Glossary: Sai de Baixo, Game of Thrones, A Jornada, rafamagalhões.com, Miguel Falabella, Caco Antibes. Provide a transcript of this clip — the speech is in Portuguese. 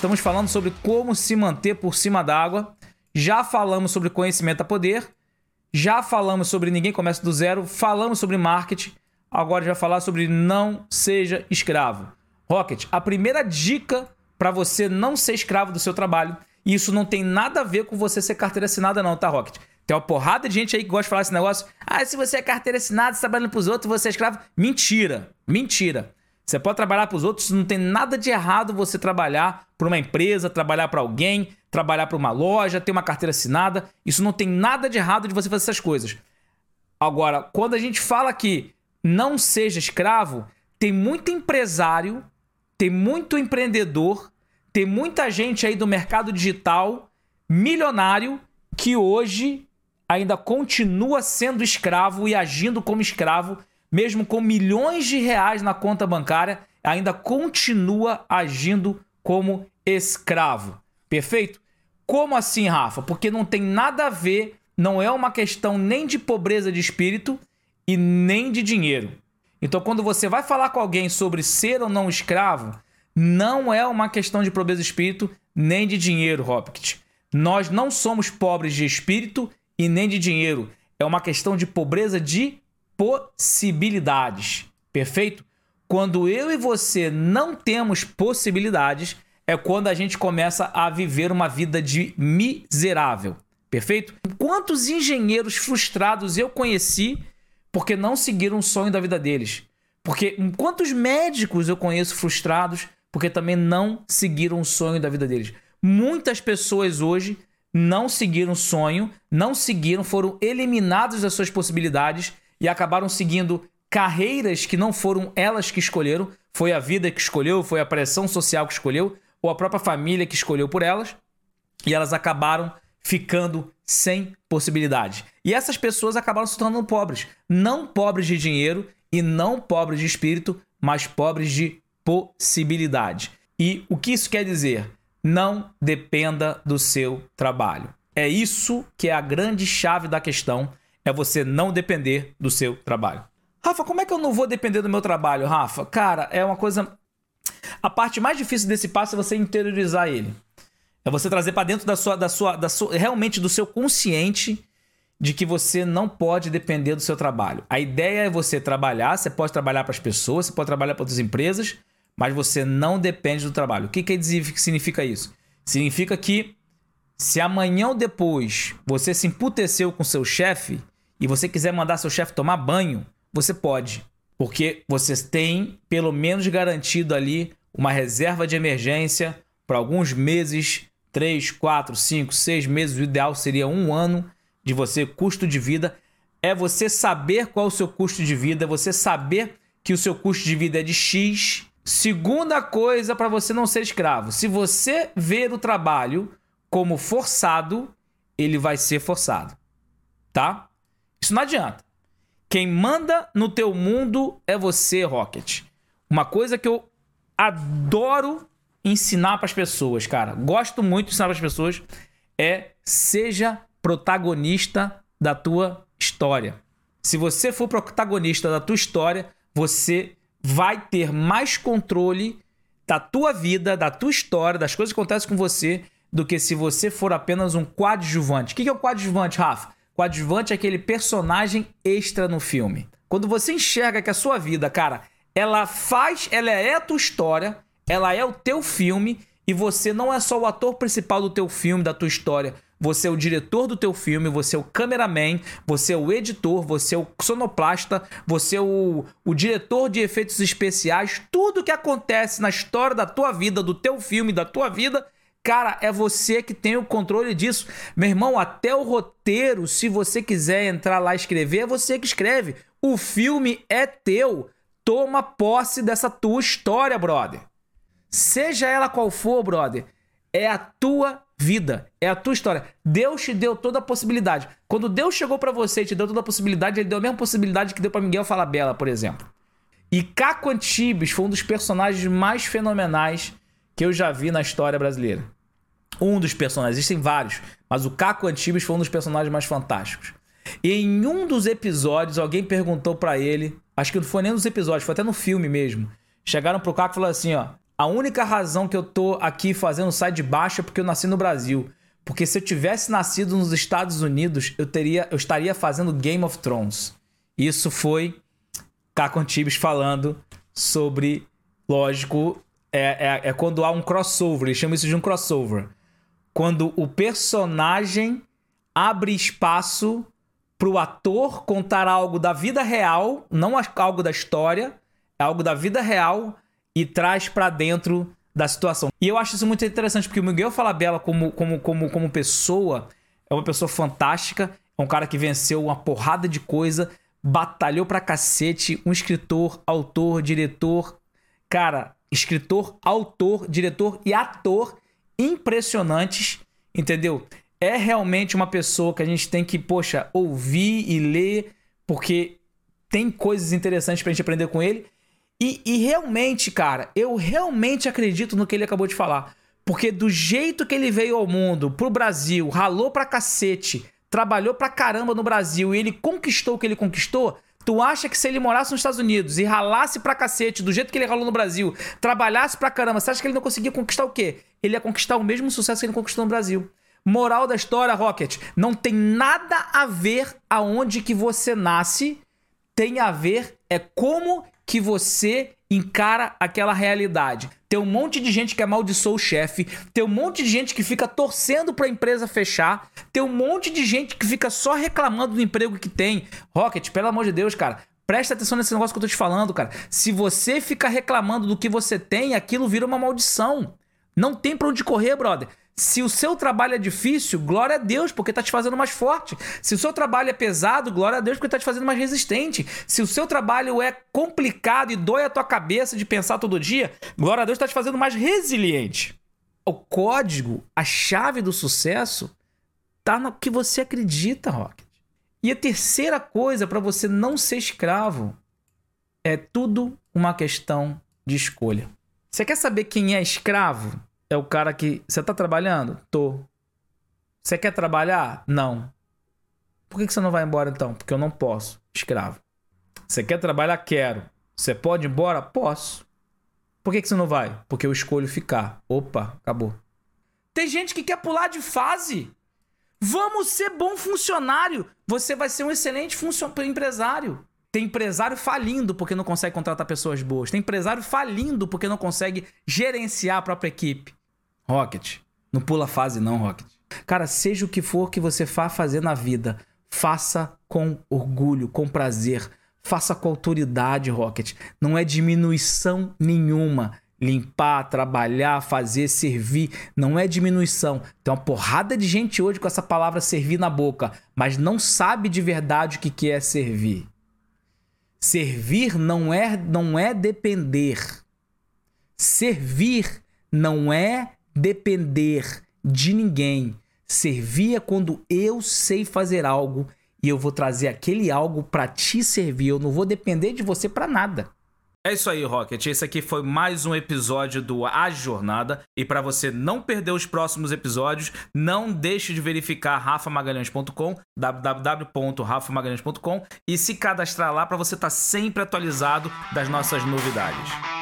estamos falando sobre como se manter por cima d'água, já falamos sobre conhecimento a poder, já falamos sobre ninguém começa do zero, falamos sobre marketing, agora já falar sobre não seja escravo. Rocket, a primeira dica para você não ser escravo do seu trabalho, e isso não tem nada a ver com você ser carteira assinada não, tá, Rocket? Tem uma porrada de gente aí que gosta de falar esse negócio, se você é carteira assinada, você trabalhando pros outros, você é escravo. Mentira, mentira. Você pode trabalhar para os outros, não tem nada de errado você trabalhar para uma empresa, trabalhar para alguém, trabalhar para uma loja, ter uma carteira assinada. Isso não tem nada de errado de você fazer essas coisas. Agora, quando a gente fala que não seja escravo, tem muito empresário, tem muito empreendedor, tem muita gente aí do mercado digital, milionário, que hoje ainda continua sendo escravo e agindo como escravo. Mesmo com milhões de reais na conta bancária, ainda continua agindo como escravo. Perfeito? Como assim, Rafa? Porque não tem nada a ver, não é uma questão nem de pobreza de espírito e nem de dinheiro. Então, quando você vai falar com alguém sobre ser ou não escravo, não é uma questão de pobreza de espírito nem de dinheiro, Hopkins. Nós não somos pobres de espírito e nem de dinheiro. É uma questão de pobreza de possibilidades, perfeito? Quando eu e você não temos possibilidades, é quando a gente começa a viver uma vida de miserável, perfeito? Quantos engenheiros frustrados eu conheci porque não seguiram o sonho da vida deles? Porque quantos médicos eu conheço frustrados porque também não seguiram o sonho da vida deles? Muitas pessoas hoje não seguiram o sonho, não seguiram, foram eliminados das suas possibilidades e acabaram seguindo carreiras que não foram elas que escolheram, foi a vida que escolheu, foi a pressão social que escolheu, ou a própria família que escolheu por elas, e elas acabaram ficando sem possibilidade. E essas pessoas acabaram se tornando pobres, não pobres de dinheiro e não pobres de espírito, mas pobres de possibilidade. E o que isso quer dizer? Não dependa do seu trabalho. É isso que é a grande chave da questão, é você não depender do seu trabalho. Rafa, como é que eu não vou depender do meu trabalho, Rafa? Cara, é uma coisa... A parte mais difícil desse passo é você interiorizar ele. É você trazer para dentro da sua realmente do seu consciente de que você não pode depender do seu trabalho. A ideia é você trabalhar, você pode trabalhar para as pessoas, você pode trabalhar para outras empresas, mas você não depende do trabalho. O que significa isso? Significa que se amanhã ou depois você se emputeceu com seu chefe e você quiser mandar seu chefe tomar banho, você pode. Porque você tem pelo menos garantido ali uma reserva de emergência para alguns meses, 3, 4, 5, 6 meses, o ideal seria um ano de você, custo de vida. É você saber qual é o seu custo de vida, é você saber que o seu custo de vida é de X. Segunda coisa para você não ser escravo, se você ver o trabalho como forçado, ele vai ser forçado, tá? Isso não adianta. Quem manda no teu mundo é você, Rocket. Uma coisa que eu adoro ensinar para as pessoas, cara, gosto muito de ensinar para as pessoas, é seja protagonista da tua história. Se você for protagonista da tua história, você vai ter mais controle da tua vida, da tua história, das coisas que acontecem com você, do que se você for apenas um coadjuvante. O que é o coadjuvante, Rafa? Coadjuvante é aquele personagem extra no filme. Quando você enxerga que a sua vida, cara, ela é a tua história, ela é o teu filme, e você não é só o ator principal do teu filme, da tua história. Você é o diretor do teu filme, você é o cameraman, você é o editor, você é o sonoplasta, você é o diretor de efeitos especiais. Tudo que acontece na história da tua vida, do teu filme, da tua vida, cara, é você que tem o controle disso. Meu irmão, até o roteiro, se você quiser entrar lá e escrever, é você que escreve. O filme é teu. Toma posse dessa tua história, brother. Seja ela qual for, brother, é a tua vida, é a tua história. Deus te deu toda a possibilidade. Quando Deus chegou pra você e te deu toda a possibilidade, ele deu a mesma possibilidade que deu pra Miguel Falabella, por exemplo. E Caco Antibes foi um dos personagens mais fenomenais que eu já vi na história brasileira. Um dos personagens, existem vários, mas o Caco Antibes foi um dos personagens mais fantásticos. E em um dos episódios, alguém perguntou pra ele, acho que não foi nem nos episódios, foi até no filme mesmo. Chegaram pro Caco e falaram assim, ó: A única razão que eu tô aqui fazendo Sai de Baixo é porque eu nasci no Brasil. Porque se eu tivesse nascido nos Estados Unidos, eu estaria fazendo Game of Thrones. Isso foi Caco Antibes falando sobre... Lógico, é quando há um crossover. Eles chamam isso de um crossover. Quando o personagem abre espaço pro ator contar algo da vida real, não algo da história, é algo da vida real e traz pra dentro da situação. E eu acho isso muito interessante, porque o Miguel Falabella, como pessoa, é uma pessoa fantástica, é um cara que venceu uma porrada de coisa, batalhou pra cacete, um escritor, autor, diretor... Cara, escritor, autor, diretor e ator impressionantes, entendeu? É realmente uma pessoa que a gente tem que, poxa, ouvir e ler, porque tem coisas interessantes pra gente aprender com ele. E realmente, cara, eu realmente acredito no que ele acabou de falar. Porque do jeito que ele veio ao mundo, pro Brasil, ralou pra cacete, trabalhou pra caramba no Brasil e ele conquistou o que ele conquistou... Tu acha que se ele morasse nos Estados Unidos e ralasse pra cacete do jeito que ele ralou no Brasil, trabalhasse pra caramba, você acha que ele não conseguia conquistar o quê? Ele ia conquistar o mesmo sucesso que ele conquistou no Brasil. Moral da história, Rocket, não tem nada a ver aonde que você nasce, tem a ver é como que você encara aquela realidade. Tem um monte de gente que amaldiçoa o chefe, tem um monte de gente que fica torcendo pra empresa fechar, tem um monte de gente que fica só reclamando do emprego que tem. Rocket, pelo amor de Deus, cara, presta atenção nesse negócio que eu tô te falando, cara. Se você fica reclamando do que você tem, aquilo vira uma maldição. Não tem pra onde correr, brother. Se o seu trabalho é difícil, glória a Deus, porque tá te fazendo mais forte. Se o seu trabalho é pesado, glória a Deus, porque tá te fazendo mais resistente. Se o seu trabalho é complicado e dói a tua cabeça de pensar todo dia, glória a Deus, tá te fazendo mais resiliente. O código, a chave do sucesso, tá no que você acredita, Rocket. E a terceira coisa para você não ser escravo é tudo uma questão de escolha. Você quer saber quem é escravo? É o cara que... Você tá trabalhando? Tô. Você quer trabalhar? Não. Por que você não vai embora então? Porque eu não posso. Escravo. Você quer trabalhar? Quero. Você pode ir embora? Posso. Por que você não vai? Porque eu escolho ficar. Opa, acabou. Tem gente que quer pular de fase. Vamos ser bom funcionário. Você vai ser um excelente empresário. Tem empresário falindo porque não consegue contratar pessoas boas. Tem empresário falindo porque não consegue gerenciar a própria equipe. Rocket, não pula fase não, Rocket. Cara, seja o que for que você vá fazer na vida, faça com orgulho, com prazer. Faça com autoridade, Rocket. Não é diminuição nenhuma. Limpar, trabalhar, fazer, servir, não é diminuição. Tem uma porrada de gente hoje com essa palavra servir na boca, mas não sabe de verdade o que é servir. Servir não é depender. Servir não é depender de ninguém. Servir é quando eu sei fazer algo e eu vou trazer aquele algo para te servir. Eu não vou depender de você para nada. É isso aí, Rocket. Esse aqui foi mais um episódio do A Jornada. E para você não perder os próximos episódios, não deixe de verificar rafamagalhões.com, www.rafamagalhões.com, e se cadastrar lá para você estar sempre atualizado das nossas novidades.